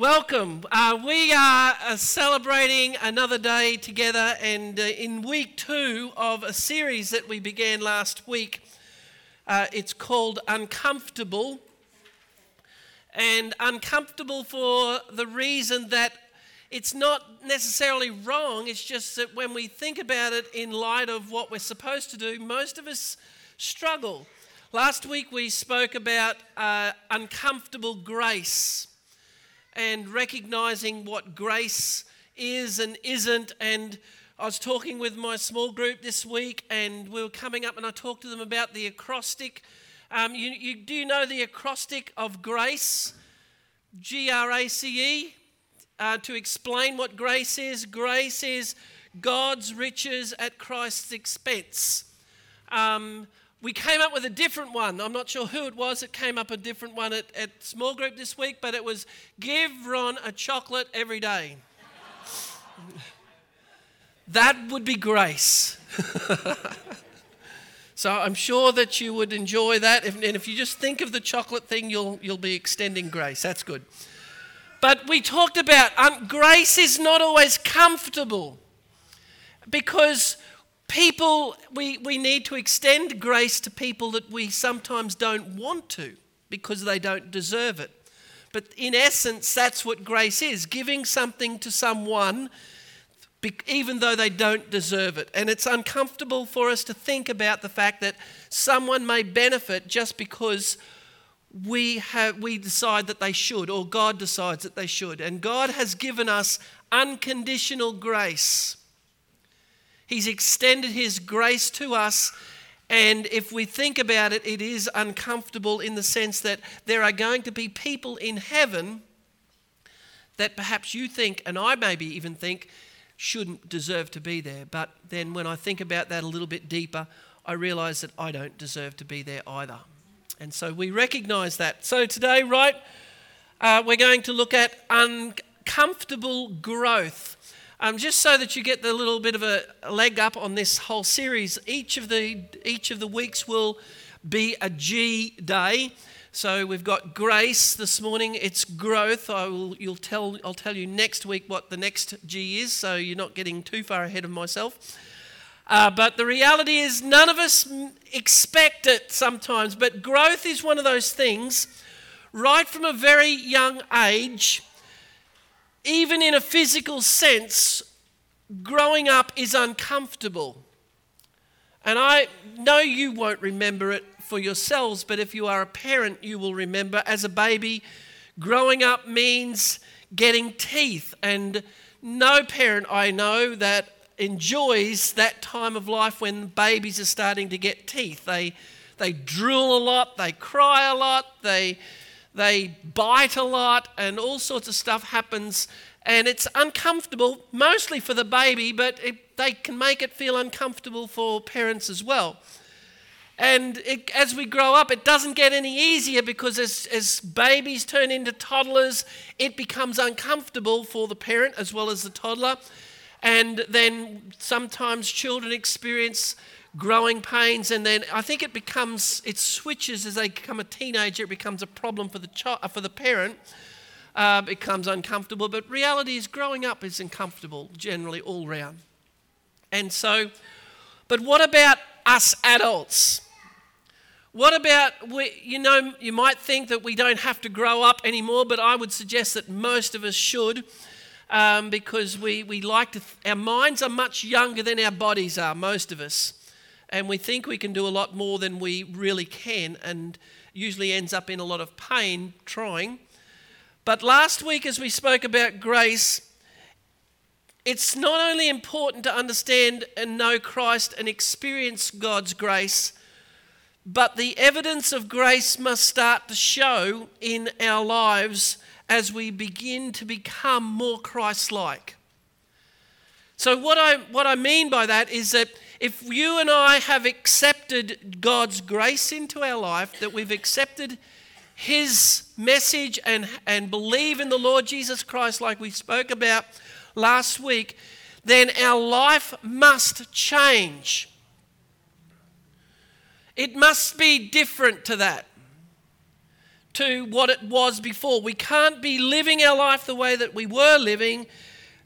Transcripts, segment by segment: Welcome. We are celebrating another day together and in week two of a series that we began last week. It's called Uncomfortable. And uncomfortable for the reason that it's not necessarily wrong, it's just that when we think about it in light of what we're supposed to do, most of us struggle. Last week we spoke about uncomfortable grace, and recognising what grace is and isn't. And I was talking with my small group this week, and we were coming up and I talked to them about the acrostic. You do you know the acrostic of grace? Grace. To explain what grace is God's riches at Christ's expense. We came up with a different one. I'm not sure who it was that came up a different one at small group this week, but it was give Ron a chocolate every day. That would be grace. So I'm sure that you would enjoy that. If you just think of the chocolate thing, you'll be extending grace. That's good. But we talked about grace is not always comfortable because people, we need to extend grace to people that we sometimes don't want to because they don't deserve it. But in essence, that's what grace is, giving something to someone even though they don't deserve it. And it's uncomfortable for us to think about the fact that someone may benefit just because we decide that they should, or God decides that they should. And God has given us unconditional grace. He's extended his grace to us, and if we think about it, it is uncomfortable in the sense that there are going to be people in heaven that perhaps you think, and I maybe even think, shouldn't deserve to be there. But then when I think about that a little bit deeper, I realise that I don't deserve to be there either. And so we recognise that. So today, we're going to look at uncomfortable growth. Just so that you get the little bit of a leg up on this whole series, each of the weeks will be a G day. So we've got grace this morning. It's growth. I'll tell you next week what the next G is. So you're not getting too far ahead of myself. But the reality is, none of us expect it sometimes. But growth is one of those things, right from a very young age. Even in a physical sense, growing up is uncomfortable. And I know you won't remember it for yourselves, but if you are a parent, you will remember as a baby, growing up means getting teeth. And no parent I know that enjoys that time of life when babies are starting to get teeth. They drool a lot, they cry a lot, they bite a lot, and all sorts of stuff happens, and it's uncomfortable, mostly for the baby, but they can make it feel uncomfortable for parents as well. And as we grow up, it doesn't get any easier, because as babies turn into toddlers, it becomes uncomfortable for the parent as well as the toddler. And then sometimes children experience growing pains, and then I think it switches as they become a teenager. It becomes a problem for the parent, becomes uncomfortable. But reality is, growing up is uncomfortable generally all round. And so, but what about us adults? What about you might think that we don't have to grow up anymore, but I would suggest that most of us should. Because we like to, our minds are much younger than our bodies are, most of us. And we think we can do a lot more than we really can, and usually ends up in a lot of pain trying. But last week, as we spoke about grace, it's not only important to understand and know Christ and experience God's grace, but the evidence of grace must start to show in our lives as we begin to become more Christ-like. So what I mean by that is that if you and I have accepted God's grace into our life, that we've accepted his message and believe in the Lord Jesus Christ like we spoke about last week, then our life must change. It must be different to that. to what it was before. We can't be living our life the way that we were living,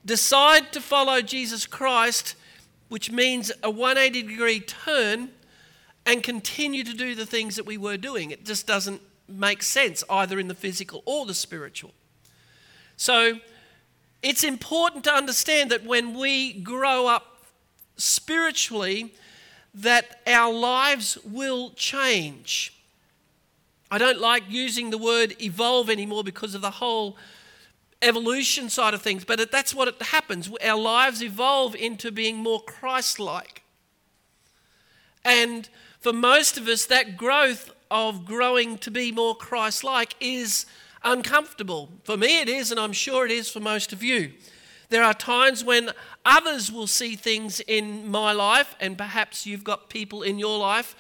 decide to follow Jesus Christ, which means a 180-degree turn, and continue to do the things that we were doing. It just doesn't make sense, either in the physical or the spiritual. So it's important to understand that when we grow up spiritually, that our lives will change. I don't like using the word evolve anymore because of the whole evolution side of things, but that's what it happens. Our lives evolve into being more Christ-like. And for most of us, that growth of growing to be more Christ-like is uncomfortable. For me it is, and I'm sure it is for most of you. There are times when others will see things in my life, and perhaps you've got people in your life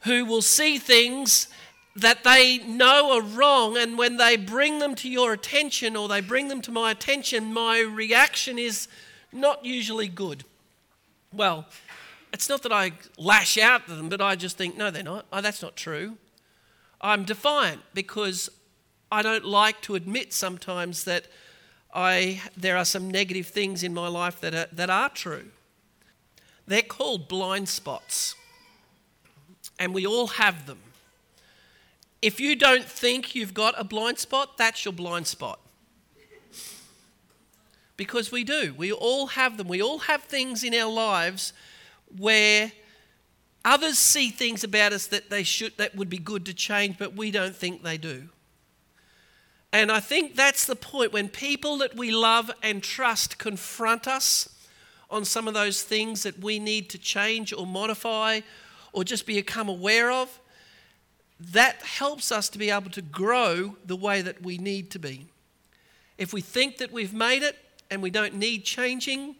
who will see things that they know are wrong, and when they bring them to your attention or they bring them to my attention, my reaction is not usually good. Well, it's not that I lash out at them, but I just think, no, they're not. Oh, that's not true. I'm defiant because I don't like to admit sometimes that there are some negative things in my life that are true. They're called blind spots, and we all have them. If you don't think you've got a blind spot, that's your blind spot. Because we do. We all have them. We all have things in our lives where others see things about us that would be good to change, but we don't think they do. And I think that's the point when people that we love and trust confront us on some of those things that we need to change or modify or just become aware of. That helps us to be able to grow the way that we need to be. If we think that we've made it and we don't need changing,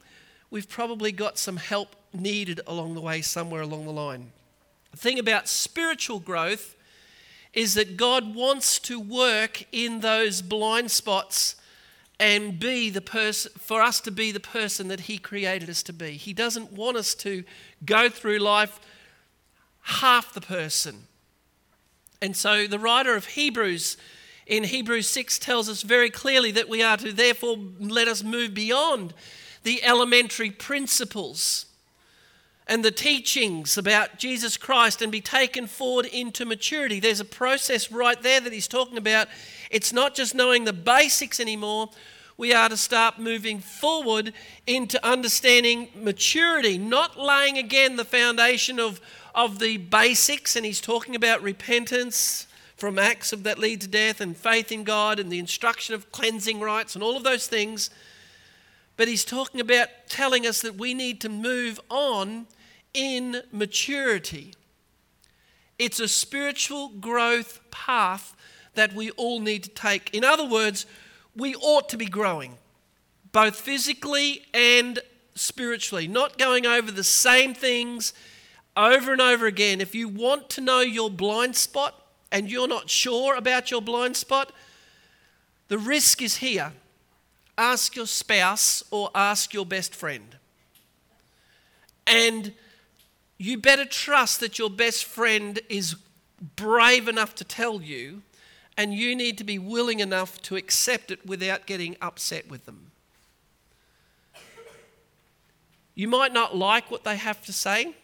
we've probably got some help needed along the way, somewhere along the line. The thing about spiritual growth is that God wants to work in those blind spots and be the person for us to be the person that He created us to be. He doesn't want us to go through life half the person. And so the writer of Hebrews in Hebrews 6 tells us very clearly that we are to therefore let us move beyond the elementary principles and the teachings about Jesus Christ and be taken forward into maturity. There's a process right there that he's talking about. It's not just knowing the basics anymore. We are to start moving forward into understanding maturity, not laying again the foundation of the basics, and he's talking about repentance from acts that lead to death and faith in God and the instruction of cleansing rites and all of those things. But he's talking about telling us that we need to move on in maturity. It's a spiritual growth path that we all need to take. In other words, we ought to be growing, both physically and spiritually, not going over the same things over and over again. If you want to know your blind spot and you're not sure about your blind spot, the risk is here. Ask your spouse or ask your best friend. And you better trust that your best friend is brave enough to tell you, and you need to be willing enough to accept it without getting upset with them. You might not like what they have to say,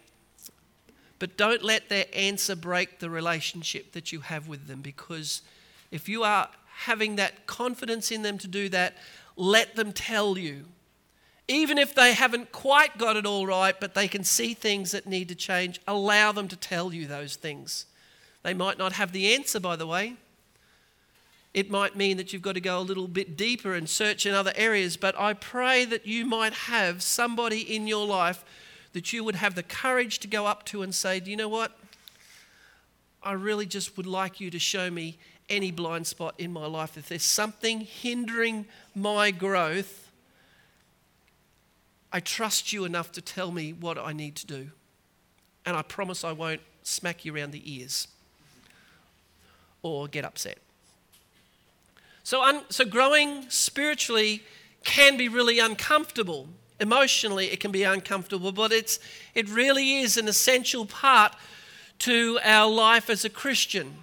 but don't let their answer break the relationship that you have with them, because if you are having that confidence in them to do that, let them tell you. Even if they haven't quite got it all right, but they can see things that need to change, allow them to tell you those things. They might not have the answer, by the way. It might mean that you've got to go a little bit deeper and search in other areas, but I pray that you might have somebody in your life that you would have the courage to go up to and say, do you know what? I really just would like you to show me any blind spot in my life. If there's something hindering my growth, I trust you enough to tell me what I need to do. And I promise I won't smack you around the ears or get upset. So growing spiritually can be really uncomfortable. Emotionally, it can be uncomfortable, but it really is an essential part to our life as a Christian.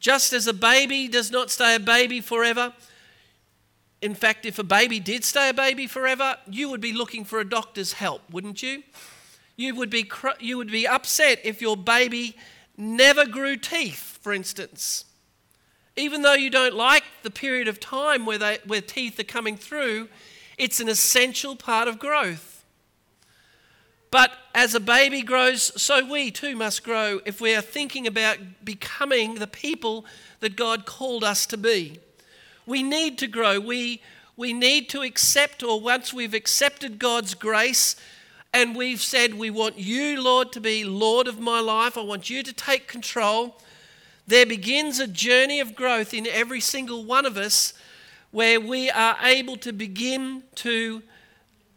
Just as a baby does not stay a baby forever. In fact, if a baby did stay a baby forever, you would be looking for a doctor's help, wouldn't you? You would be upset if your baby never grew teeth, for instance. Even though you don't like the period of time where teeth are coming through, it's an essential part of growth. But as a baby grows, so we too must grow if we are thinking about becoming the people that God called us to be. We need to grow. We need to accept, or once we've accepted God's grace and we've said, we want you, Lord, to be Lord of my life, I want you to take control, there begins a journey of growth in every single one of us where we are able to begin to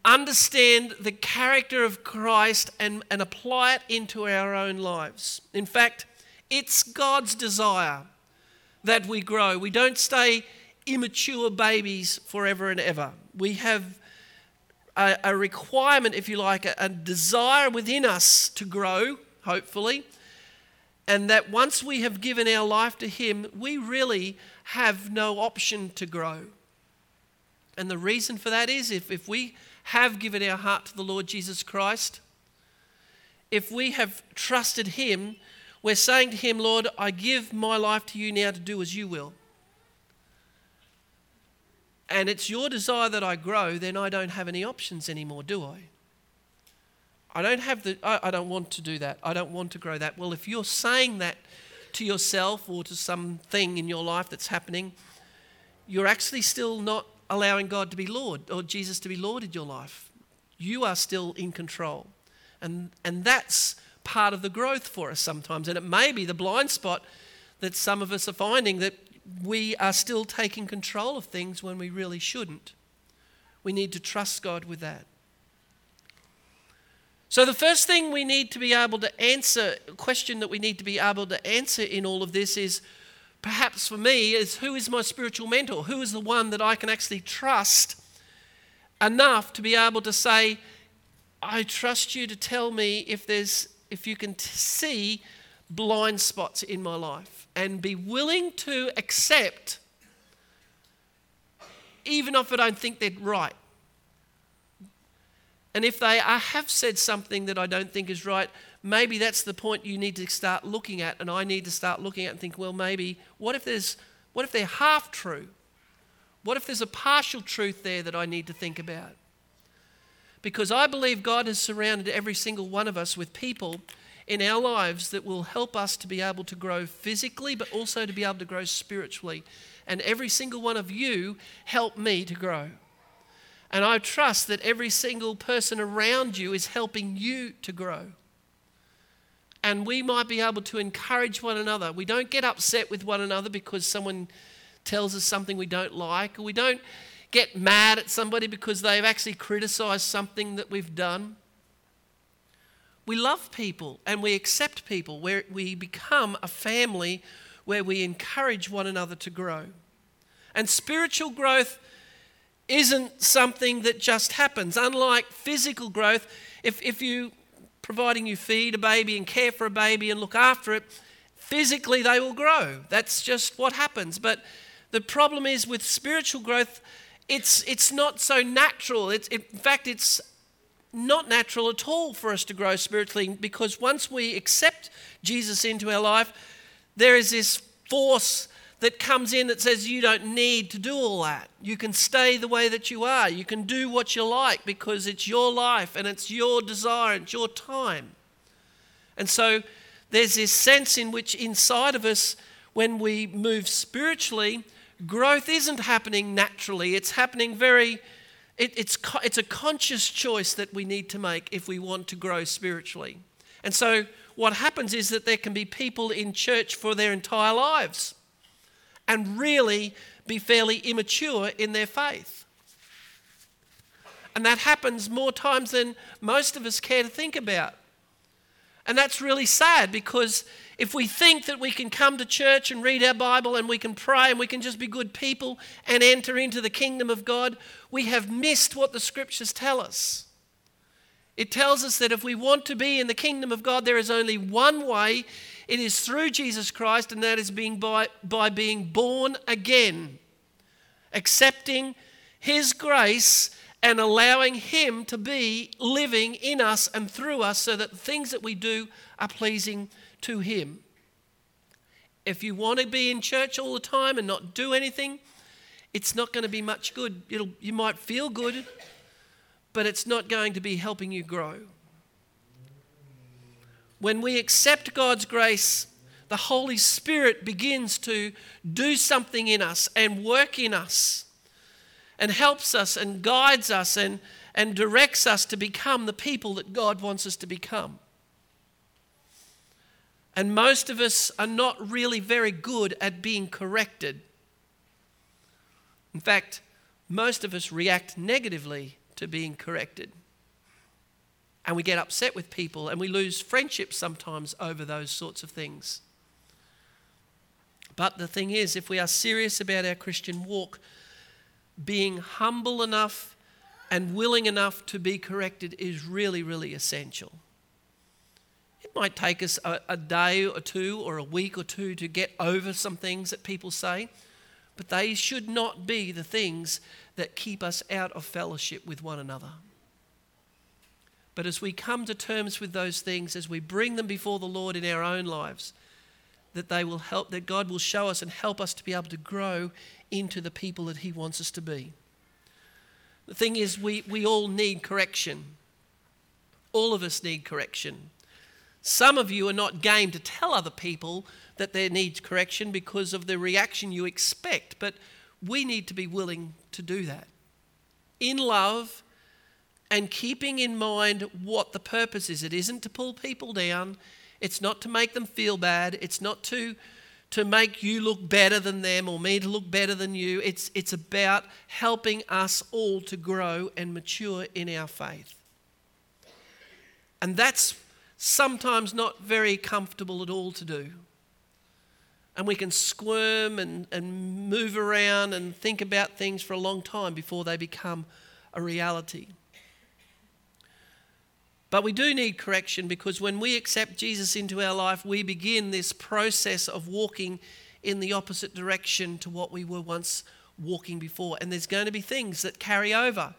understand the character of Christ and apply it into our own lives. In fact, it's God's desire that we grow. We don't stay immature babies forever and ever. We have a requirement, if you like, a desire within us to grow, hopefully, and that once we have given our life to Him, we really have no option to grow. And the reason for that is if we have given our heart to the Lord Jesus Christ, if we have trusted Him, we're saying to Him, Lord, I give my life to you now to do as you will. And it's your desire that I grow, then I don't have any options anymore, do I? I don't want to do that. I don't want to grow that. Well, if you're saying that to yourself or to something in your life that's happening, you're actually still not allowing God to be Lord or Jesus to be Lord in your life. You are still in control. And that's part of the growth for us sometimes, and it may be the blind spot that some of us are finding, that we are still taking control of things when we really shouldn't. We need to trust God with that. So the first thing we need to be able to answer, question that we need to be able to answer in all of this is, perhaps for me, is who is my spiritual mentor? Who is the one that I can actually trust enough to be able to say, I trust you to tell me if you can see blind spots in my life, and be willing to accept, even if I don't think they're right. And if I have said something that I don't think is right, maybe that's the point you need to start looking at, and I need to start looking at and think, well, maybe, what if they're half true? What if there's a partial truth there that I need to think about? Because I believe God has surrounded every single one of us with people in our lives that will help us to be able to grow physically, but also to be able to grow spiritually. And every single one of you helped me to grow. And I trust that every single person around you is helping you to grow. And we might be able to encourage one another. We don't get upset with one another because someone tells us something we don't like, or we don't get mad at somebody because they've actually criticised something that we've done. We love people and we accept people, where we become a family where we encourage one another to grow. And spiritual growth isn't something that just happens. Unlike physical growth, providing you feed a baby and care for a baby and look after it, physically they will grow. That's just what happens. But the problem is with spiritual growth, it's not so natural. In fact, it's not natural at all for us to grow spiritually, because once we accept Jesus into our life, there is this force that comes in that says you don't need to do all that. You can stay the way that you are. You can do what you like because it's your life and it's your desire and it's your time. And so there's this sense in which inside of us, when we move spiritually, growth isn't happening naturally. It's happening it's a conscious choice that we need to make if we want to grow spiritually. And so what happens is that there can be people in church for their entire lives and really be fairly immature in their faith. And that happens more times than most of us care to think about. And that's really sad, because if we think that we can come to church and read our Bible and we can pray and we can just be good people and enter into the kingdom of God, we have missed what the scriptures tell us. It tells us that if we want to be in the kingdom of God, there is only one way. It is through Jesus Christ, and that is being by being born again, accepting his grace and allowing him to be living in us and through us so that the things that we do are pleasing to him. If you want to be in church all the time and not do anything, it's not going to be much good. You might feel good, but it's not going to be helping you grow. When we accept God's grace, the Holy Spirit begins to do something in us and work in us and helps us and guides us and directs us to become the people that God wants us to become. And most of us are not really very good at being corrected. In fact, most of us react negatively to being corrected. And we get upset with people and we lose friendships sometimes over those sorts of things. But the thing is, if we are serious about our Christian walk, being humble enough and willing enough to be corrected is really, really essential. It might take us a day or two or a week or two to get over some things that people say, but they should not be the things that keep us out of fellowship with one another. But as we come to terms with those things, as we bring them before the Lord in our own lives, that they will help, that God will show us and help us to be able to grow into the people that he wants us to be. The thing is, we all need correction. All of us need correction. Some of you are not game to tell other people that they need correction because of the reaction you expect, but we need to be willing to do that. In love and keeping in mind what the purpose is. It isn't to pull people down. It's not to make them feel bad. It's not to make you look better than them or me to look better than you. It's about helping us all to grow and mature in our faith. And that's sometimes not very comfortable at all to do. And we can squirm and move around and think about things for a long time before they become a reality. But we do need correction, because when we accept Jesus into our life, we begin this process of walking in the opposite direction to what we were once walking before. And there's going to be things that carry over.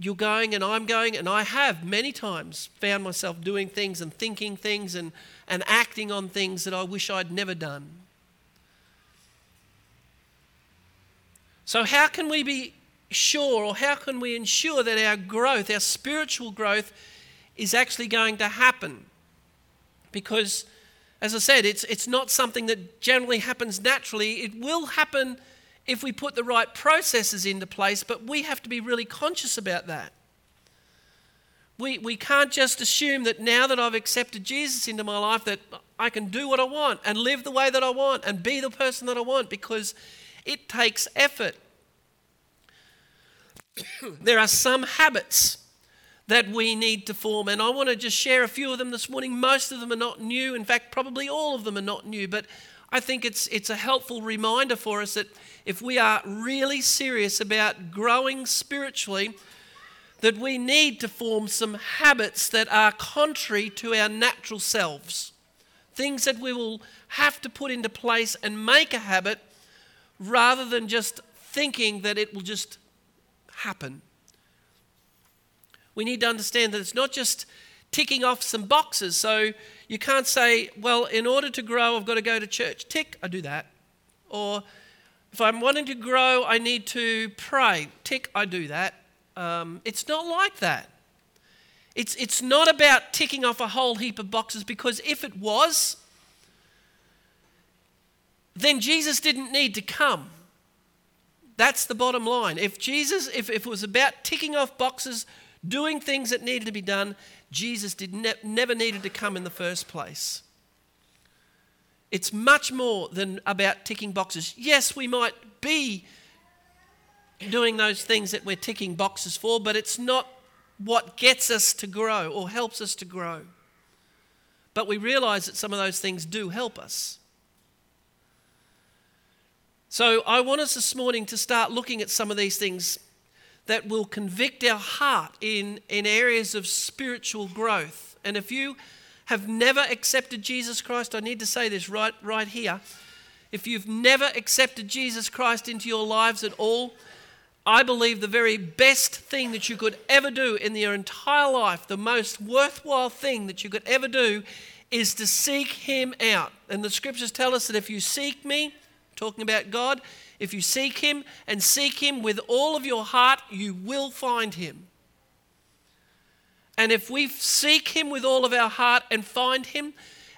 You're going and I'm going, and I have many times found myself doing things and thinking things and acting on things that I wish I'd never done. So how can we be sure, or how can we ensure that our growth, our spiritual growth, is actually going to happen? Because, as I said, it's not something that generally happens naturally. It will happen if we put the right processes into place, but we have to be really conscious about that. We can't just assume that now that I've accepted Jesus into my life that I can do what I want and live the way that I want and be the person that I want, because it takes effort. There are some habits that we need to form, and I want to just share a few of them this morning. Most of them are not new. In fact, probably all of them are not new, but I think it's a helpful reminder for us that if we are really serious about growing spiritually, that we need to form some habits that are contrary to our natural selves. Things that we will have to put into place and make a habit, rather than just thinking that it will just happen. We need to understand that it's not just ticking off some boxes. So you can't say, well, in order to grow, I've got to go to church. Tick, I do that. Or if I'm wanting to grow, I need to pray. Tick, I do that. It's not like that. It's not about ticking off a whole heap of boxes, because if it was, then Jesus didn't need to come. That's the bottom line. If it was about ticking off boxes, doing things that needed to be done, Jesus never needed to come in the first place. It's much more than about ticking boxes. Yes, we might be doing those things that we're ticking boxes for, but it's not what gets us to grow or helps us to grow. But we realise that some of those things do help us. So I want us this morning to start looking at some of these things that will convict our heart in areas of spiritual growth. And if you have never accepted Jesus Christ, I need to say this right here. If you've never accepted Jesus Christ into your lives at all, I believe the very best thing that you could ever do in your entire life, the most worthwhile thing that you could ever do, is to seek him out. And the scriptures tell us that if you seek me, talking about God, if you seek him and seek him with all of your heart, you will find him. And if we seek him with all of our heart and find him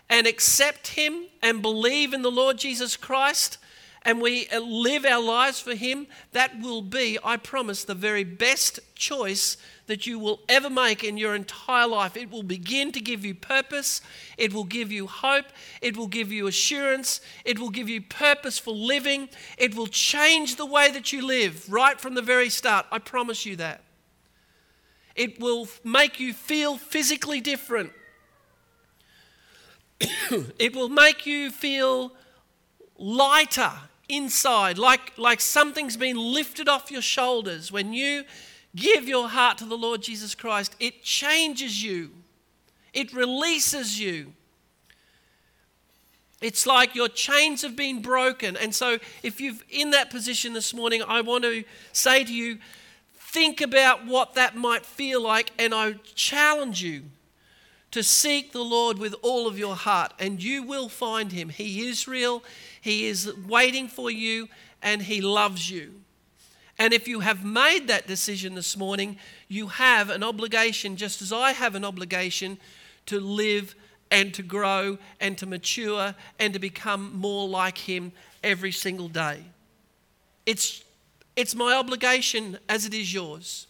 and accept him and believe in the Lord Jesus Christ and we live our lives for him, that will be, I promise, the very best choice that you will ever make in your entire life. It will begin to give you purpose. It will give you hope. It will give you assurance. It will give you purposeful living. It will change the way that you live right from the very start. I promise you that. It will make you feel physically different. It will make you feel lighter inside, like something's been lifted off your shoulders. When you give your heart to the Lord Jesus Christ, it changes you. It releases you. It's like your chains have been broken. And so if you're in that position this morning, I want to say to you, think about what that might feel like, and I challenge you to seek the Lord with all of your heart, and you will find him. He is real, he is waiting for you, and he loves you. And if you have made that decision this morning, you have an obligation, just as I have an obligation, to live and to grow and to mature and to become more like him every single day. It's my obligation as it is yours,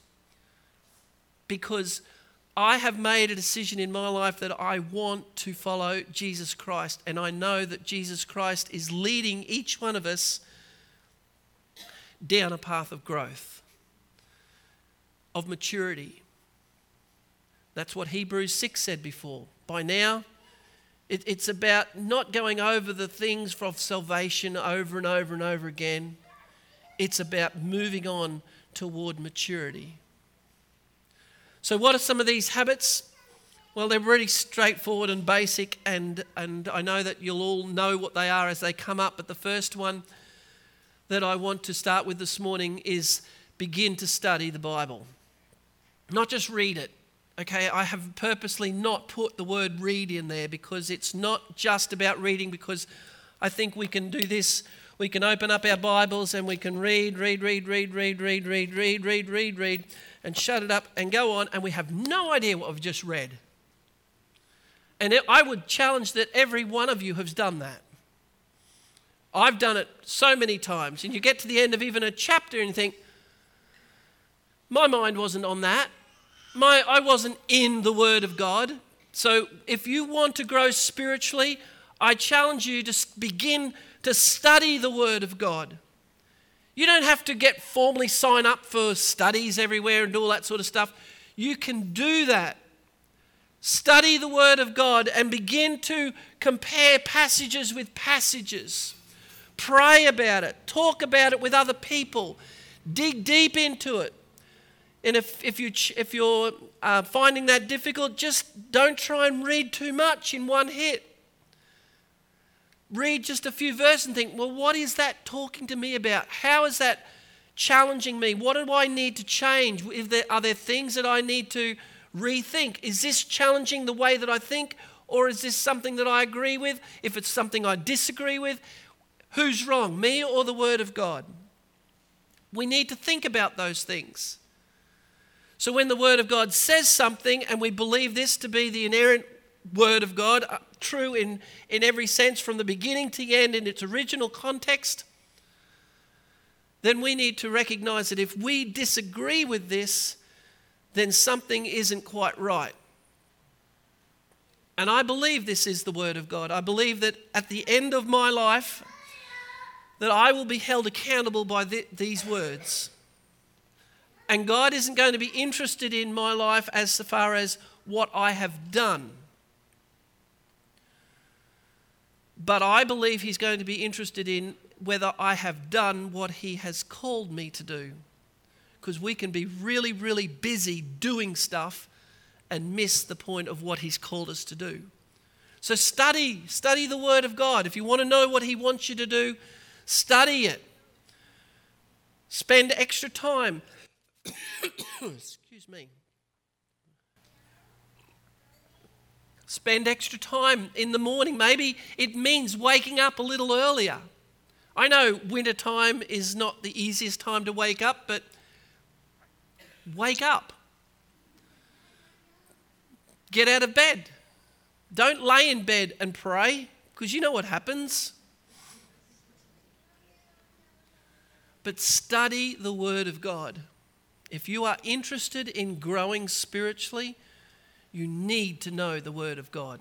because I have made a decision in my life that I want to follow Jesus Christ, and I know that Jesus Christ is leading each one of us down a path of growth, of maturity. That's what Hebrews 6 said before. By now, it's about not going over the things of salvation over and over and over again. It's about moving on toward maturity. So what are some of these habits? Well, they're really straightforward and basic, and I know that you'll all know what they are as they come up, but the first one that I want to start with this morning is begin to study the Bible. Not just read it, okay? I have purposely not put the word read in there because it's not just about reading, because I think we can do this. We can open up our Bibles and we can read, and shut it up and go on, and we have no idea what we've just read. And I would challenge that every one of you has done that. I've done it so many times, and you get to the end of even a chapter and you think, my mind wasn't on that. I wasn't in the Word of God. So if you want to grow spiritually, I challenge you to begin to study the Word of God. You don't have to formally sign up for studies everywhere and do all that sort of stuff. You can do that. Study the Word of God and begin to compare passages with passages. Pray about it. Talk about it with other people. Dig deep into it. And if you're finding that difficult, just don't try and read too much in one hit. Read just a few verses and think, well, what is that talking to me about? How is that challenging me? What do I need to change? Are there things that I need to rethink? Is this challenging the way that I think, or is this something that I agree with? If it's something I disagree with, who's wrong, me or the Word of God? We need to think about those things. So when the Word of God says something and we believe this to be the inerrant Word of God, true in every sense from the beginning to the end in its original context, then we need to recognize that if we disagree with this, then something isn't quite right. And I believe this is the Word of God. I believe that at the end of my life, that I will be held accountable by these words. And God isn't going to be interested in my life as far as what I have done. But I believe he's going to be interested in whether I have done what he has called me to do. Because we can be really, really busy doing stuff and miss the point of what he's called us to do. So study the Word of God. If you want to know what He wants you to do, study it. Spend extra time. Excuse me. Spend extra time in the morning. Maybe it means waking up a little earlier. I know winter time is not the easiest time to wake up, but wake up. Get out of bed. Don't lay in bed and pray, because you know what happens. But study the Word of God. If you are interested in growing spiritually, you need to know the Word of God.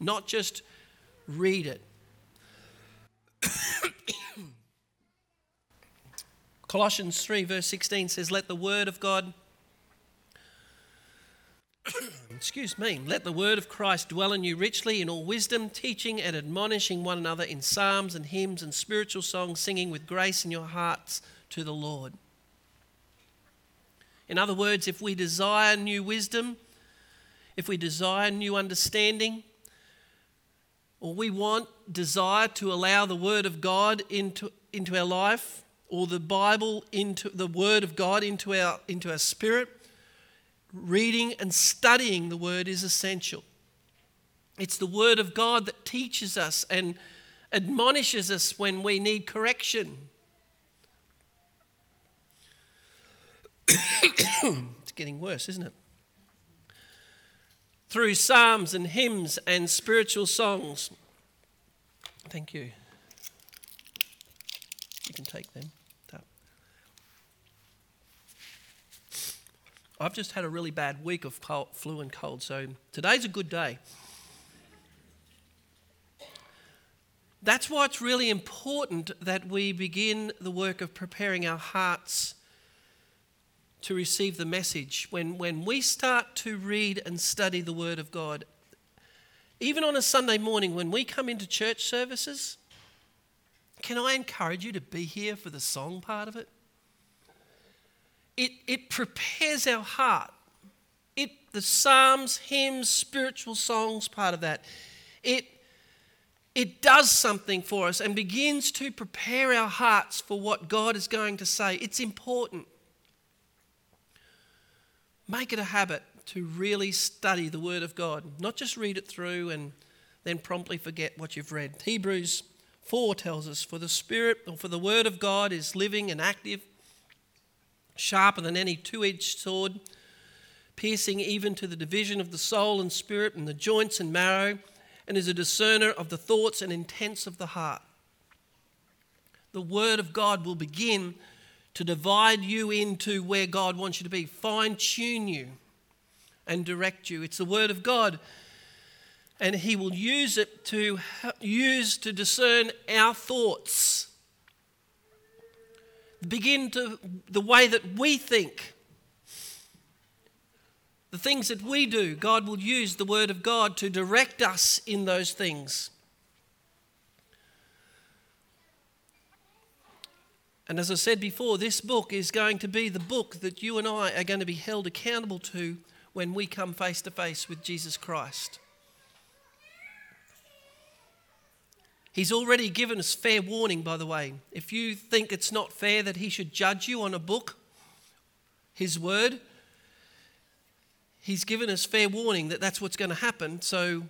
Not just read it. Colossians 3 verse 16 says, let the Word of God... Excuse me. Let the word of Christ dwell in you richly in all wisdom, teaching and admonishing one another in psalms and hymns and spiritual songs, singing with grace in your hearts to the Lord. In other words, if we desire new wisdom, if we desire new understanding, or we desire to allow the Word of God into our life, or the Bible into the Word of God into our spirit, reading and studying the Word is essential. It's the Word of God that teaches us and admonishes us when we need correction. It's getting worse, isn't it? Through psalms and hymns and spiritual songs. Thank you. You can take them. I've just had a really bad week of flu and cold, so today's a good day. That's why it's really important that we begin the work of preparing our hearts to receive the message. When we start to read and study the Word of God, even on a Sunday morning when we come into church services, can I encourage you to be here for the song part of it? It prepares our heart. The psalms, hymns, spiritual songs part of that. It does something for us and begins to prepare our hearts for what God is going to say. It's important. Make it a habit to really study the Word of God, not just read it through and then promptly forget what you've read. Hebrews 4 tells us, for the Word of God is living and active, sharper than any two-edged sword, piercing even to the division of the soul and spirit and the joints and marrow, and is a discerner of the thoughts and intents of the heart. The Word of God will begin to divide you into where God wants you to be, fine-tune you and direct you. It's the Word of God, and He will use it to discern our thoughts. Begin to the way that we think, the things that we do. God will use the Word of God to direct us in those things. And as I said before, this book is going to be the book that you and I are going to be held accountable to when we come face to face with Jesus Christ. He's already given us fair warning, by the way. If you think it's not fair that He should judge you on a book, His Word, He's given us fair warning that that's what's going to happen. So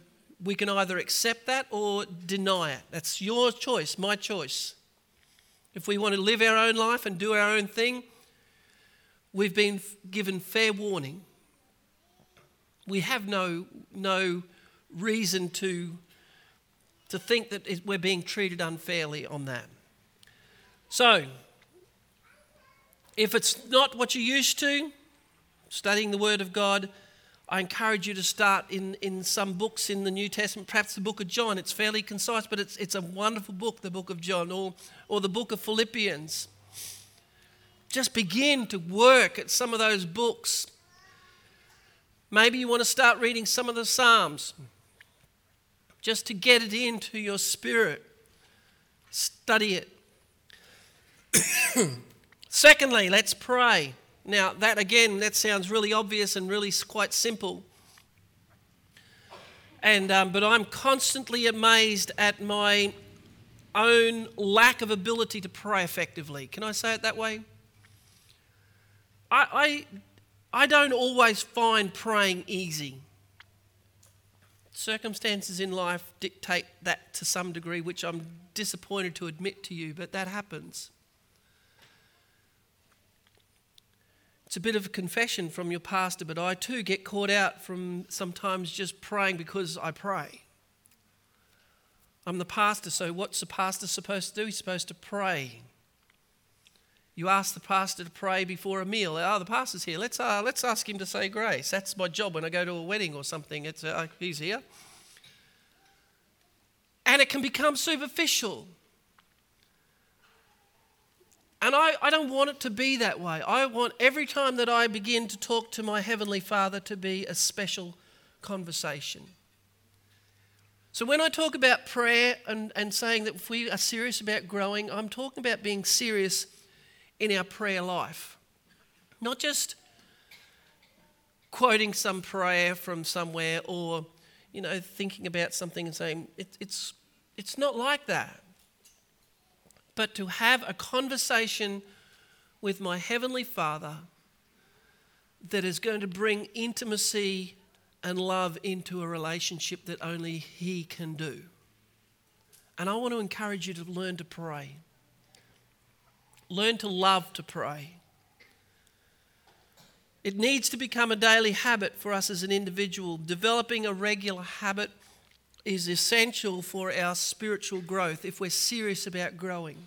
we can either accept that or deny it. That's your choice, my choice. If we want to live our own life and do our own thing, we've been given fair warning. We have no reason to think that we're being treated unfairly on that. So, if it's not what you're used to, studying the Word of God, I encourage you to start in some books in the New Testament, perhaps the book of John. It's fairly concise, but it's a wonderful book, the book of John, or the book of Philippians. Just begin to work at some of those books. Maybe you want to start reading some of the Psalms, just to get it into your spirit. Study it. Secondly, let's pray. Now, that sounds really obvious and really quite simple. And but I'm constantly amazed at my own lack of ability to pray effectively. Can I say it that way? I don't always find praying easy. Circumstances in life dictate that to some degree, which I'm disappointed to admit to you, but that happens. It's a bit of a confession from your pastor, but I too get caught out from sometimes just praying because I pray. I'm the pastor, so what's the pastor supposed to do? He's supposed to pray. You ask the pastor to pray before a meal. Oh, the pastor's here. Let's ask him to say grace. That's my job when I go to a wedding or something. He's here. And it can become superficial. And I don't want it to be that way. I want every time that I begin to talk to my Heavenly Father to be a special conversation. So when I talk about prayer and saying that if we are serious about growing, I'm talking about being serious in our prayer life. Not just quoting some prayer from somewhere or, you know, thinking about something and saying, it's not like that. But to have a conversation with my Heavenly Father that is going to bring intimacy and love into a relationship that only He can do. And I want to encourage you to learn to pray. Learn to love to pray. It needs to become a daily habit for us as an individual. Developing a regular habit is essential for our spiritual growth if we're serious about growing.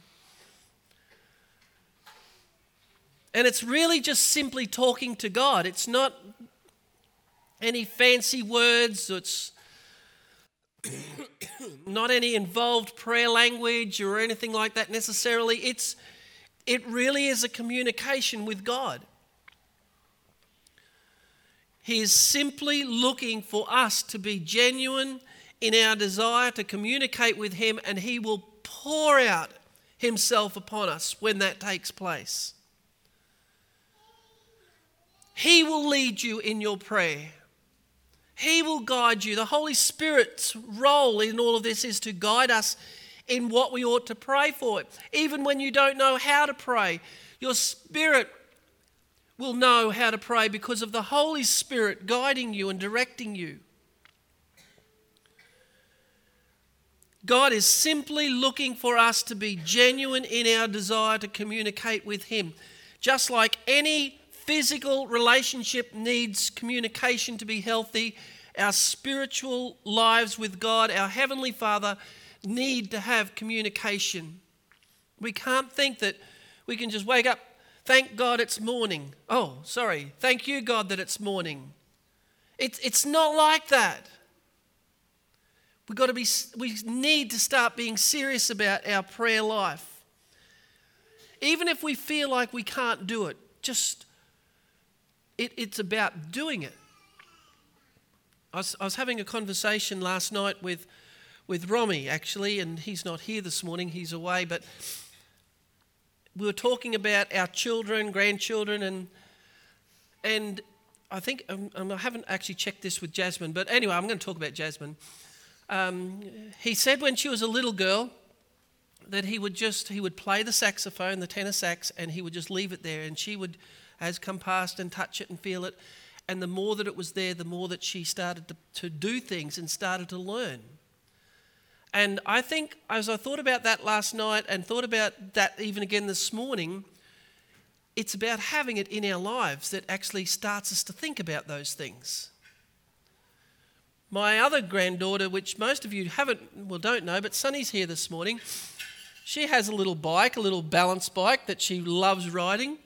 And it's really just simply talking to God. It's not any fancy words. It's not any involved prayer language or anything like that necessarily. It really is a communication with God. He is simply looking for us to be genuine in our desire to communicate with Him, and He will pour out Himself upon us when that takes place. He will lead you in your prayer. He will guide you. The Holy Spirit's role in all of this is to guide us in what we ought to pray for. Even when you don't know how to pray, your spirit will know how to pray because of the Holy Spirit guiding you and directing you. God is simply looking for us to be genuine in our desire to communicate with Him. Just like any physical relationship needs communication to be healthy, our spiritual lives with God, our Heavenly Father, need to have communication. We can't think that we can just wake up, thank God it's morning. Oh, sorry, thank you, God, that it's morning. It's not like that. We need to start being serious about our prayer life. Even if we feel like we can't do it, it's about doing it. I was having a conversation last night with Romy, actually, and he's not here this morning, he's away, but we were talking about our children, grandchildren, and I think, I haven't actually checked this with Jasmine, but anyway, I'm going to talk about Jasmine. He said when she was a little girl that he would play the saxophone, the tenor sax, and he would just leave it there, and she would as come past and touch it and feel it, and the more that it was there, the more that she started to do things and started to learn. And I think as I thought about that last night and thought about that even again this morning, it's about having it in our lives that actually starts us to think about those things. My other granddaughter, which most of you don't know, but Sunny's here this morning. She has a little bike, a little balance bike that she loves riding.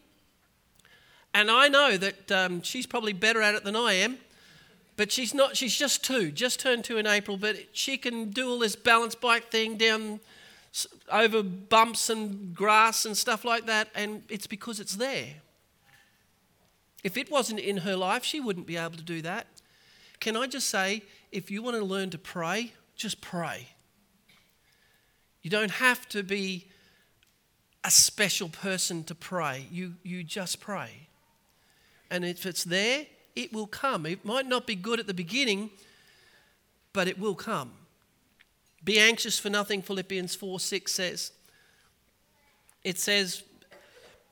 And I know that she's probably better at it than I am, but she's not. She's just turned 2 in April, but she can do all this balance bike thing down over bumps and grass and stuff like that, and it's because it's there. If it wasn't in her life, she wouldn't be able to do that. Can I just say, if you want to learn to pray, just pray. You don't have to be a special person to pray. You just pray. And if it's there, it will come. It might not be good at the beginning, but it will come. Be anxious for nothing, Philippians 4:6 says. It says,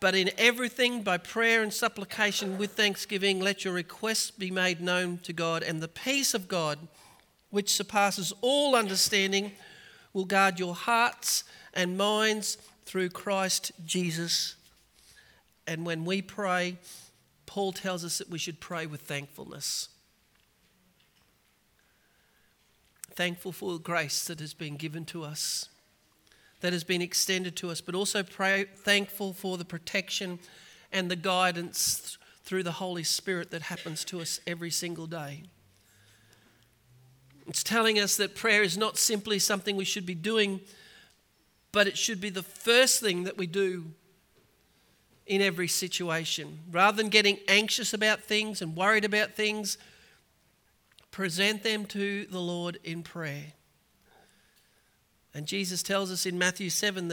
but in everything by prayer and supplication with thanksgiving, let your requests be made known to God, and the peace of God, which surpasses all understanding, will guard your hearts and minds through Christ Jesus. And when we pray, Paul tells us that we should pray with thankfulness. Thankful for the grace that has been given to us, that has been extended to us, but also thankful for the protection and the guidance through the Holy Spirit that happens to us every single day. It's telling us that prayer is not simply something we should be doing, but it should be the first thing that we do in every situation. Rather than getting anxious about things and worried about things, present them to the Lord in prayer. And Jesus tells us in Matthew 7,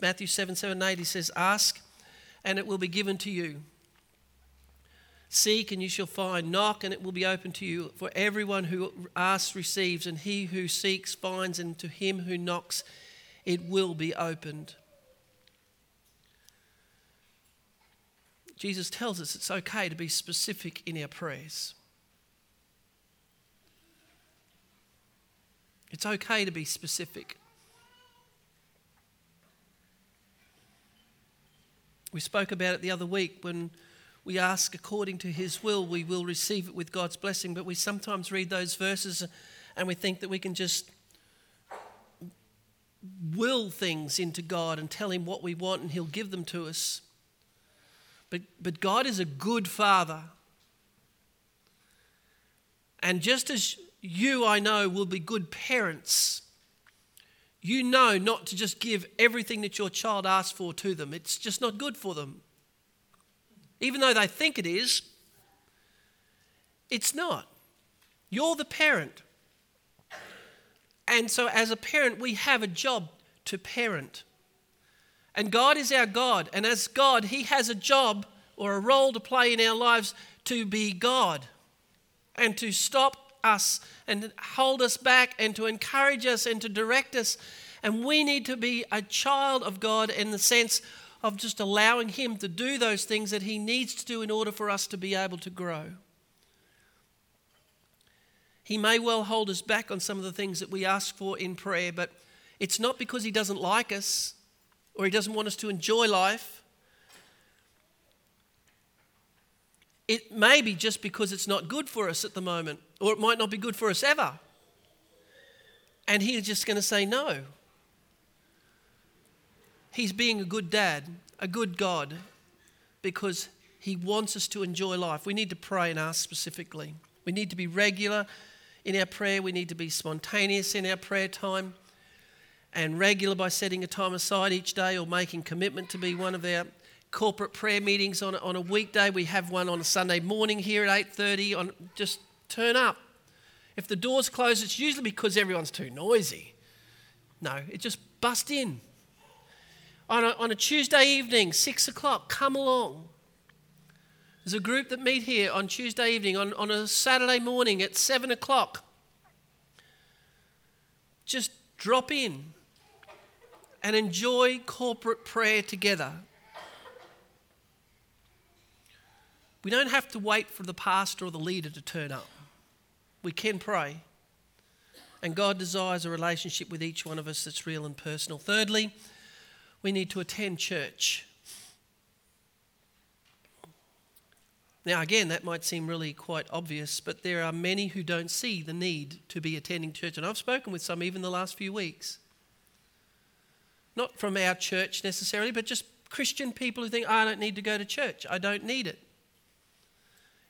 Matthew 7:7-8, he says, ask and it will be given to you. Seek and you shall find. Knock and it will be opened to you. For everyone who asks receives, and he who seeks finds, and to him who knocks it will be opened. Jesus tells us it's okay to be specific in our prayers. It's okay to be specific. We spoke about it the other week. When we ask according to his will, we will receive it with God's blessing. But we sometimes read those verses and we think that we can just will things into God and tell him what we want and he'll give them to us. But God is a good Father. And just as you, I know, will be good parents, you know not to just give everything that your child asks for to them. It's just not good for them. Even though they think it is, it's not. You're the parent. And so as a parent, we have a job to parent. And God is our God. And as God, he has a job or a role to play in our lives to be God and to stop us and hold us back and to encourage us and to direct us. And we need to be a child of God in the sense of just allowing him to do those things that he needs to do in order for us to be able to grow. He may well hold us back on some of the things that we ask for in prayer, but it's not because he doesn't like us or he doesn't want us to enjoy life. It may be just because it's not good for us at the moment, or it might not be good for us ever. And he's just going to say no. He's being a good dad, a good God, because he wants us to enjoy life. We need to pray and ask specifically. We need to be regular in our prayer. We need to be spontaneous in our prayer time. And regular by setting a time aside each day or making commitment to be one of our corporate prayer meetings on a weekday. We have one on a Sunday morning here at 8:30. Just turn up. If the doors close, it's usually because everyone's too noisy. No, it just bust in. On a Tuesday evening, 6 o'clock, come along. There's a group that meet here on Tuesday evening, on a Saturday morning at 7 o'clock. Just drop in and enjoy corporate prayer together. We don't have to wait for the pastor or the leader to turn up. We can pray. And God desires a relationship with each one of us that's real and personal. Thirdly, we need to attend church. Now again, that might seem really quite obvious, but there are many who don't see the need to be attending church. And I've spoken with some even the last few weeks. Not from our church necessarily, but just Christian people who think, I don't need to go to church. I don't need it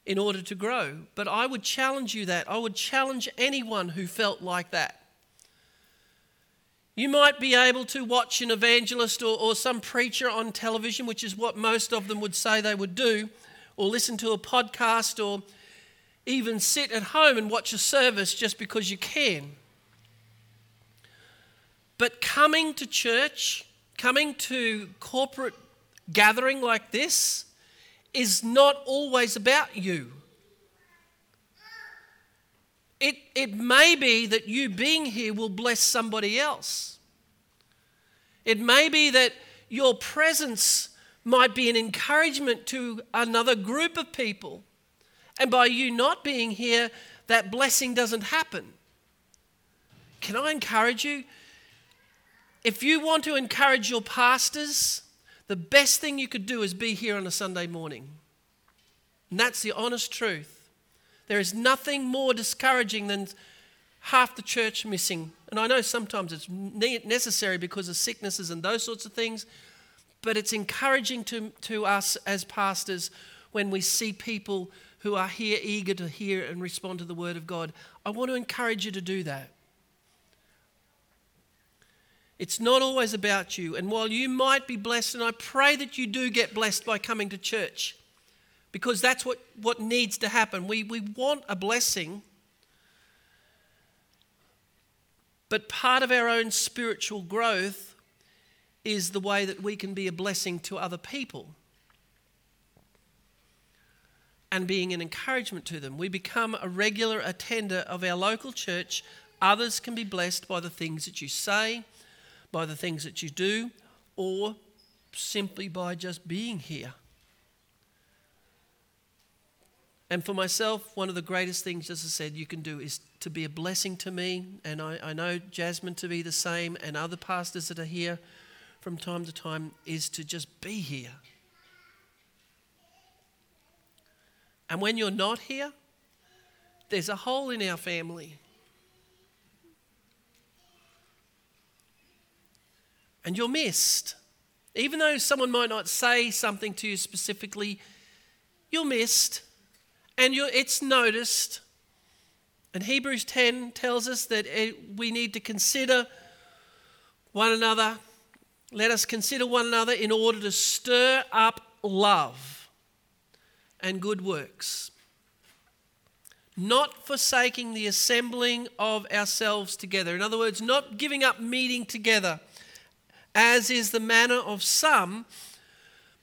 in order to grow. But I would challenge you that. I would challenge anyone who felt like that. You might be able to watch an evangelist or some preacher on television, which is what most of them would say they would do, or listen to a podcast, or even sit at home and watch a service just because you can. But coming to church, coming to corporate gathering like this, is not always about you. It may be that you being here will bless somebody else. It may be that your presence might be an encouragement to another group of people. And by you not being here, that blessing doesn't happen. Can I encourage you? If you want to encourage your pastors, the best thing you could do is be here on a Sunday morning. And that's the honest truth. There is nothing more discouraging than half the church missing. And I know sometimes it's necessary because of sicknesses and those sorts of things, but it's encouraging to us as pastors when we see people who are here eager to hear and respond to the Word of God. I want to encourage you to do that. It's not always about you. And while you might be blessed, and I pray that you do get blessed by coming to church, because that's what needs to happen. We want a blessing, but part of our own spiritual growth is the way that we can be a blessing to other people and being an encouragement to them. We become a regular attender of our local church. Others can be blessed by the things that you say, by the things that you do, or simply by just being here. And for myself, one of the greatest things, as I said, you can do is to be a blessing to me. And I know Jasmine to be the same, and other pastors that are here from time to time, is to just be here. And when you're not here, there's a hole in our family. And you're missed. Even though someone might not say something to you specifically, you're missed. And it's noticed. And Hebrews 10 tells us that we need to consider one another. Let us consider one another in order to stir up love and good works, not forsaking the assembling of ourselves together. In other words, not giving up meeting together, as is the manner of some,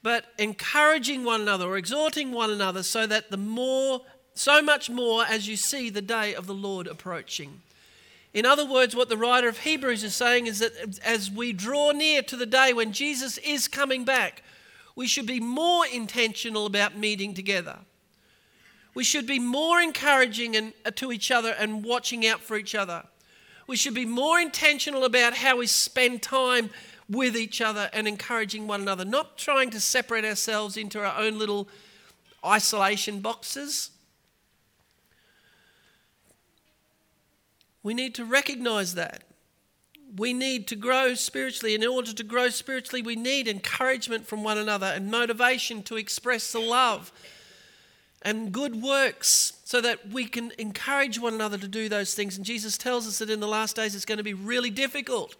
but encouraging one another or exhorting one another, so that so much more as you see the day of the Lord approaching. In other words, what the writer of Hebrews is saying is that as we draw near to the day when Jesus is coming back, we should be more intentional about meeting together. We should be more encouraging to each other and watching out for each other. We should be more intentional about how we spend time with each other and encouraging one another, not trying to separate ourselves into our own little isolation boxes. We need to recognize that. We need to grow spiritually. In order to grow spiritually, we need encouragement from one another and motivation to express the love and good works, so that we can encourage one another to do those things. And Jesus tells us that in the last days it's going to be really difficult.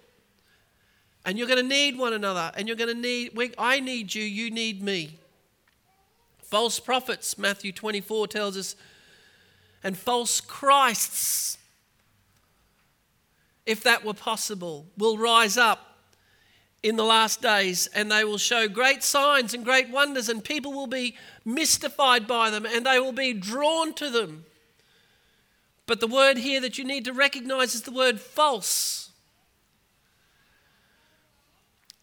And you're going to need one another. And you're going to I need you, you need me. False prophets, Matthew 24 tells us, and false Christs, if that were possible, will rise up in the last days, and they will show great signs and great wonders, and people will be mystified by them, and they will be drawn to them. But the word here that you need to recognize is the word false.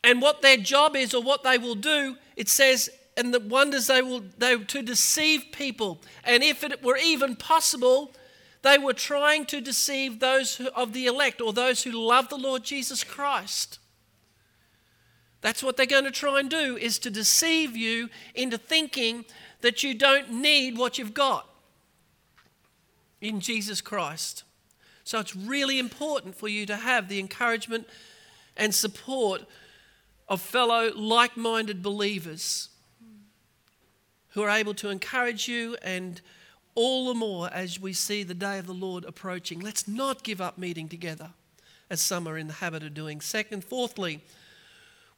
And what their job is, or what they will do, it says, and the wonders they to deceive people. And if it were even possible, they were trying to deceive those of the elect, or those who love the Lord Jesus Christ. That's what they're going to try and do, is to deceive you into thinking that you don't need what you've got in Jesus Christ. So it's really important for you to have the encouragement and support of fellow like-minded believers who are able to encourage you, and all the more as we see the day of the Lord approaching. Let's not give up meeting together, as some are in the habit of doing. Fourthly,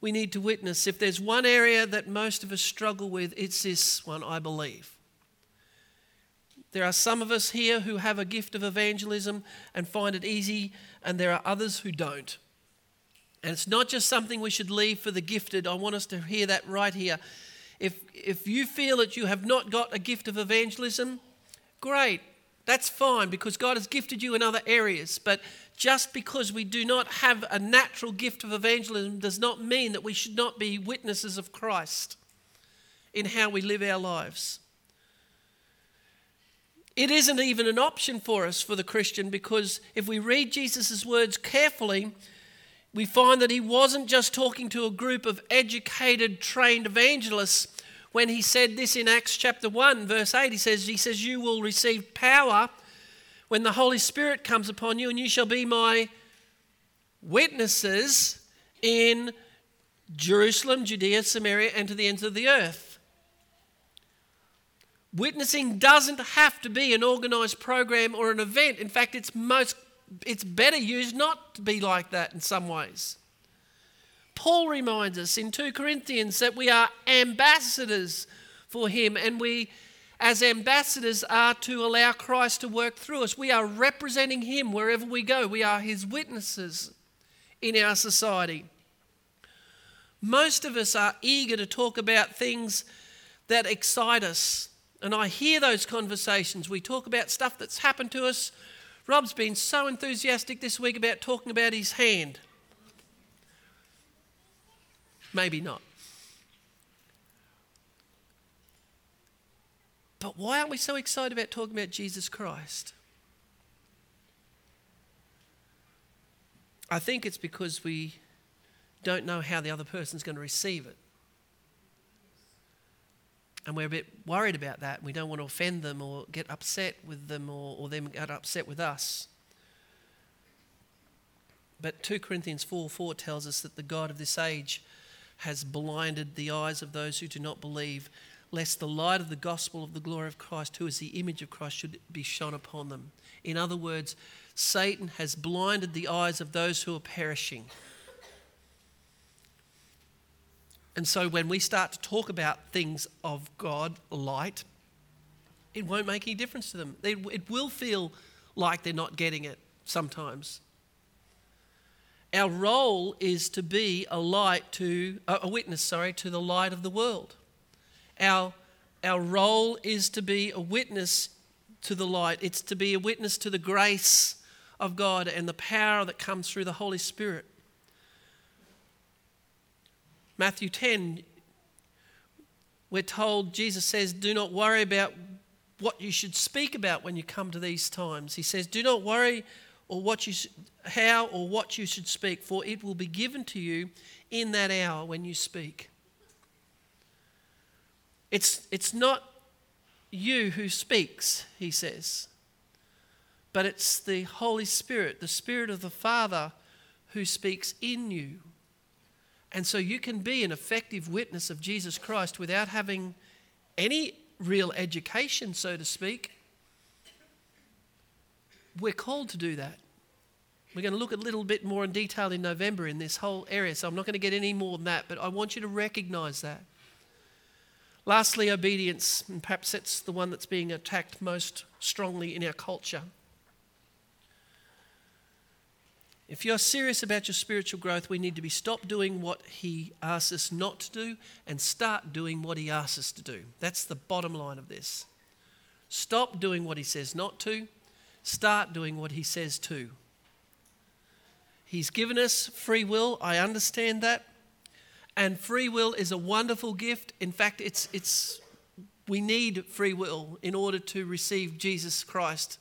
we need to witness. If there's one area that most of us struggle with, it's this one, I believe. There are some of us here who have a gift of evangelism and find it easy, and there are others who don't. And it's not just something we should leave for the gifted. I want us to hear that right here. If you feel that you have not got a gift of evangelism, great, That's fine because God has gifted you in other areas. But just because we do not have a natural gift of evangelism does not mean that we should not be witnesses of Christ in how we live our lives. It isn't even an option for us, for the Christian, because if we read Jesus' words carefully, we find that he wasn't just talking to a group of educated, trained evangelists. When he said this in Acts chapter 1, verse 8, he says, "You will receive power when the Holy Spirit comes upon you, and you shall be my witnesses in Jerusalem, Judea, Samaria, and to the ends of the earth." Witnessing doesn't have to be an organised program or an event. In fact, it's better used not to be like that in some ways. Paul reminds us in 2 Corinthians that we are ambassadors for him, and we, as ambassadors, are to allow Christ to work through us. We are representing him wherever we go. We are his witnesses in our society. Most of us are eager to talk about things that excite us. And I hear those conversations. We talk about stuff that's happened to us. Rob's been so enthusiastic this week about talking about his hand. Maybe not. But why aren't we so excited about talking about Jesus Christ? I think it's because we don't know how the other person's going to receive it. And we're a bit worried about that. We don't want to offend them or get upset with them or them get upset with us. But 2 Corinthians 4:4 tells us that the God of this age has blinded the eyes of those who do not believe, lest the light of the gospel of the glory of Christ, who is the image of Christ, should be shone upon them. In other words, Satan has blinded the eyes of those who are perishing. And so when we start to talk about things of God, light, it won't make any difference to them. It will feel like they're not getting it sometimes. Our role is to be a witness to the light of the world. Our role is to be a witness to the light. It's to be a witness to the grace of God and the power that comes through the Holy Spirit. Matthew 10, we're told, Jesus says, do not worry about what you should speak about when you come to these times. He says, do not worry what you should speak, for it will be given to you in that hour when you speak. It's not you who speaks, he says, but it's the Holy Spirit, the Spirit of the Father, who speaks in you. And so you can be an effective witness of Jesus Christ without having any real education, so to speak. We're called to do that. We're going to look a little bit more in detail in November in this whole area, so I'm not going to get any more than that, but I want you to recognise that. Lastly, obedience, and perhaps that's the one that's being attacked most strongly in our culture. If you're serious about your spiritual growth, we need to stop doing what he asks us not to do and start doing what he asks us to do. That's the bottom line of this. Stop doing what he says not to. Start doing what he says to. He's given us free will. I understand that. And free will is a wonderful gift. In fact, it's we need free will in order to receive Jesus Christ.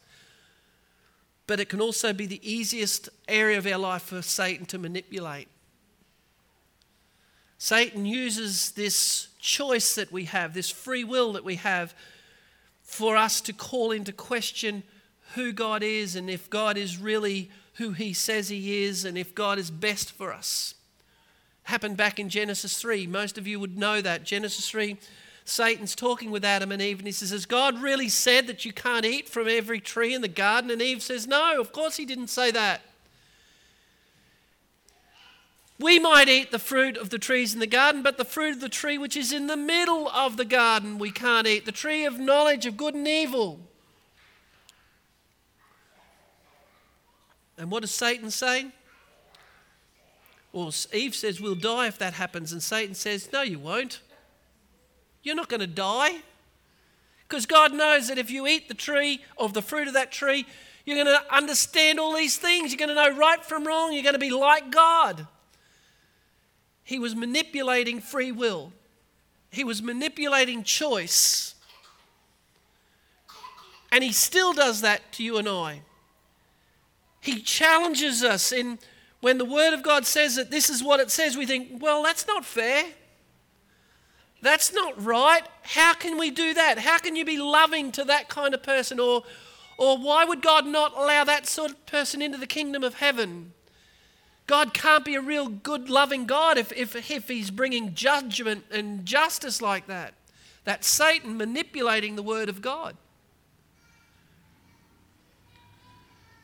But it can also be the easiest area of our life for Satan to manipulate. Satan uses this choice that we have, this free will that we have, for us to call into question who God is and if God is really who he says he is and if God is best for us. Happened back in Genesis 3. Most of you would know that. Genesis 3, Satan's talking with Adam and Eve and he says, has God really said that you can't eat from every tree in the garden? And Eve says, no, of course he didn't say that. We might eat the fruit of the trees in the garden, but the fruit of the tree which is in the middle of the garden we can't eat. The tree of knowledge of good and evil. And what does Satan say? Well, Eve says, we'll die if that happens. And Satan says, no, you won't. You're not going to die. Because God knows that if you eat the tree, of the fruit of that tree, you're going to understand all these things. You're going to know right from wrong. You're going to be like God. He was manipulating free will. He was manipulating choice. And he still does that to you and I. He challenges us in when the Word of God says that this is what it says, we think, well, that's not fair. That's not right. How can we do that? How can you be loving to that kind of person? Or why would God not allow that sort of person into the kingdom of heaven? God can't be a real good, loving God if he's bringing judgment and justice like that. That's Satan manipulating the Word of God.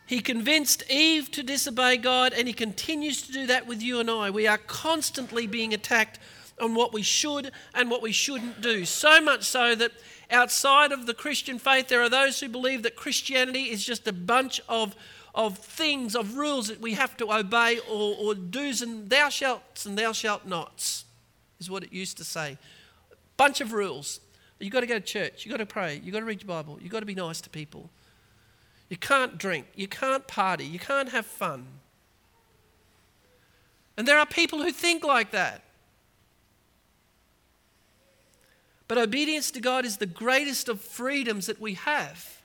He convinced Eve to disobey God, and he continues to do that with you and I. We are constantly being attacked on what we should and what we shouldn't do. So much so that outside of the Christian faith, there are those who believe that Christianity is just a bunch of things, of rules that we have to obey, or do's and thou shalt and thou shalt nots, is what it used to say. A bunch of rules. You've got to go to church. You've got to pray. You've got to read your Bible. You've got to be nice to people. You can't drink, you can't party, you can't have fun. And there are people who think like that. But obedience to God is the greatest of freedoms that we have.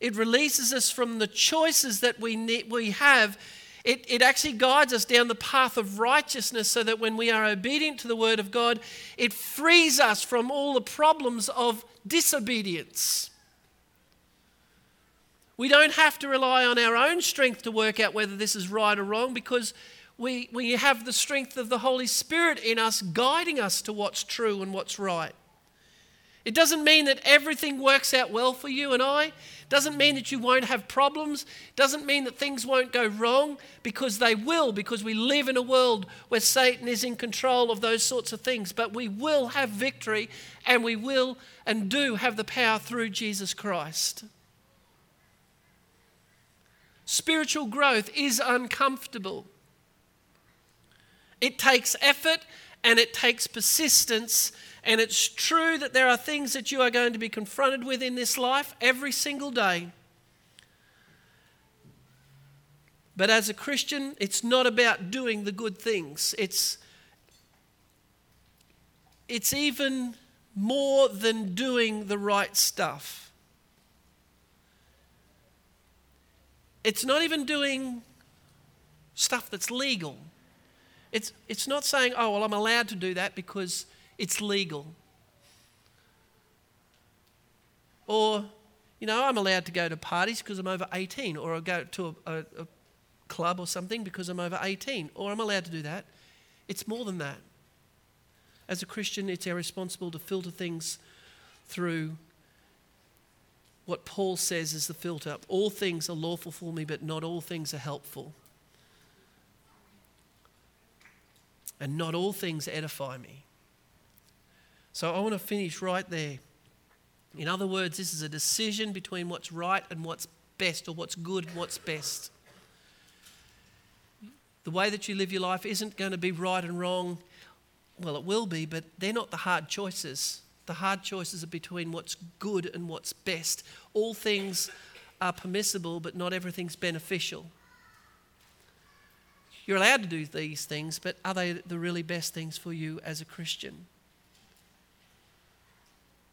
It releases us from the choices that we have. It actually guides us down the path of righteousness, so that when we are obedient to the Word of God, it frees us from all the problems of disobedience. We don't have to rely on our own strength to work out whether this is right or wrong, because we have the strength of the Holy Spirit in us, guiding us to what's true and what's right. It doesn't mean that everything works out well for you and I. It doesn't mean that you won't have problems. It doesn't mean that things won't go wrong, because they will, because we live in a world where Satan is in control of those sorts of things. But we will have victory, and we will and do have the power through Jesus Christ. Spiritual growth is uncomfortable. It takes effort and it takes persistence, and it's true that there are things that you are going to be confronted with in this life every single day. But as a Christian, it's not about doing the good things. It's even more than doing the right stuff. It's not even doing stuff that's legal. It's not saying, oh, well, I'm allowed to do that because it's legal. Or, you know, I'm allowed to go to parties because I'm over 18, or I go to a club or something because I'm over 18, or I'm allowed to do that. It's more than that. As a Christian, it's irresponsible to filter things through what Paul says is the filter. All things are lawful for me, but not all things are helpful. And not all things edify me. So I want to finish right there. In other words, this is a decision between what's right and what's best, or what's good and what's best. The way that you live your life isn't going to be right and wrong. Well, it will be, but they're not the hard choices. The hard choices are between what's good and what's best. All things are permissible, but not everything's beneficial. You're allowed to do these things, but are they the really best things for you as a Christian?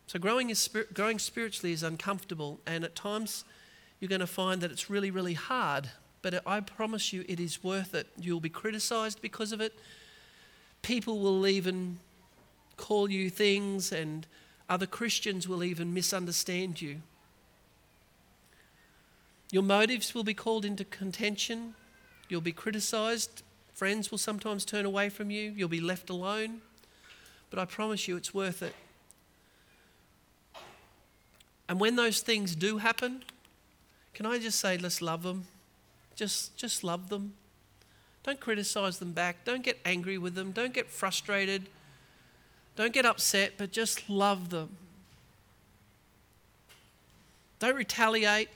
So growing spiritually is uncomfortable, and at times you're going to find that it's really, really hard. But I promise you, it is worth it. You'll be criticised because of it. People will even call you things, and other Christians will even misunderstand you. Your motives will be called into contention. You'll be criticised. Friends will sometimes turn away from you. You'll be left alone. But I promise you, it's worth it. And when those things do happen, can I just say, let's love them. Just love them. Don't criticise them back. Don't get angry with them. Don't get frustrated. Don't get upset, but just love them. Don't retaliate.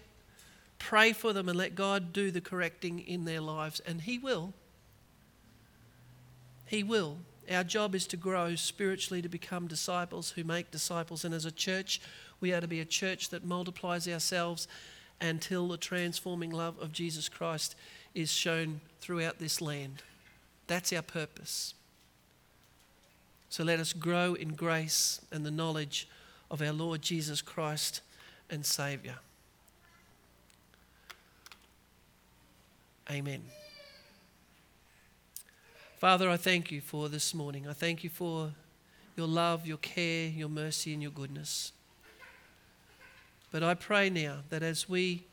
Pray for them and let God do the correcting in their lives, and He will. He will. Our job is to grow spiritually, to become disciples who make disciples. And as a church, we are to be a church that multiplies ourselves until the transforming love of Jesus Christ is shown throughout this land. That's our purpose. So let us grow in grace and the knowledge of our Lord Jesus Christ and Saviour. Amen. Father, I thank you for this morning. I thank you for your love, your care, your mercy, and your goodness. But I pray now that as we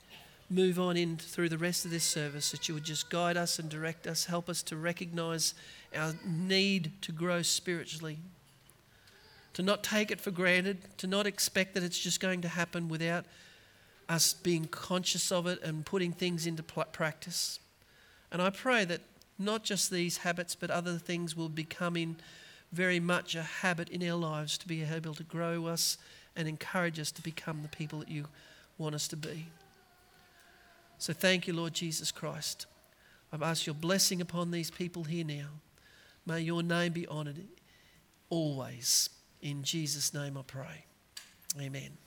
move on in through the rest of this service, that you would just guide us and direct us, help us to recognise our need to grow spiritually, to not take it for granted, to not expect that it's just going to happen without us being conscious of it and putting things into practice. And I pray that not just these habits, but other things will become in very much a habit in our lives to be able to grow us and encourage us to become the people that you want us to be. So thank you, Lord Jesus Christ. I've asked your blessing upon these people here now. May your name be honoured always. In Jesus' name I pray. Amen.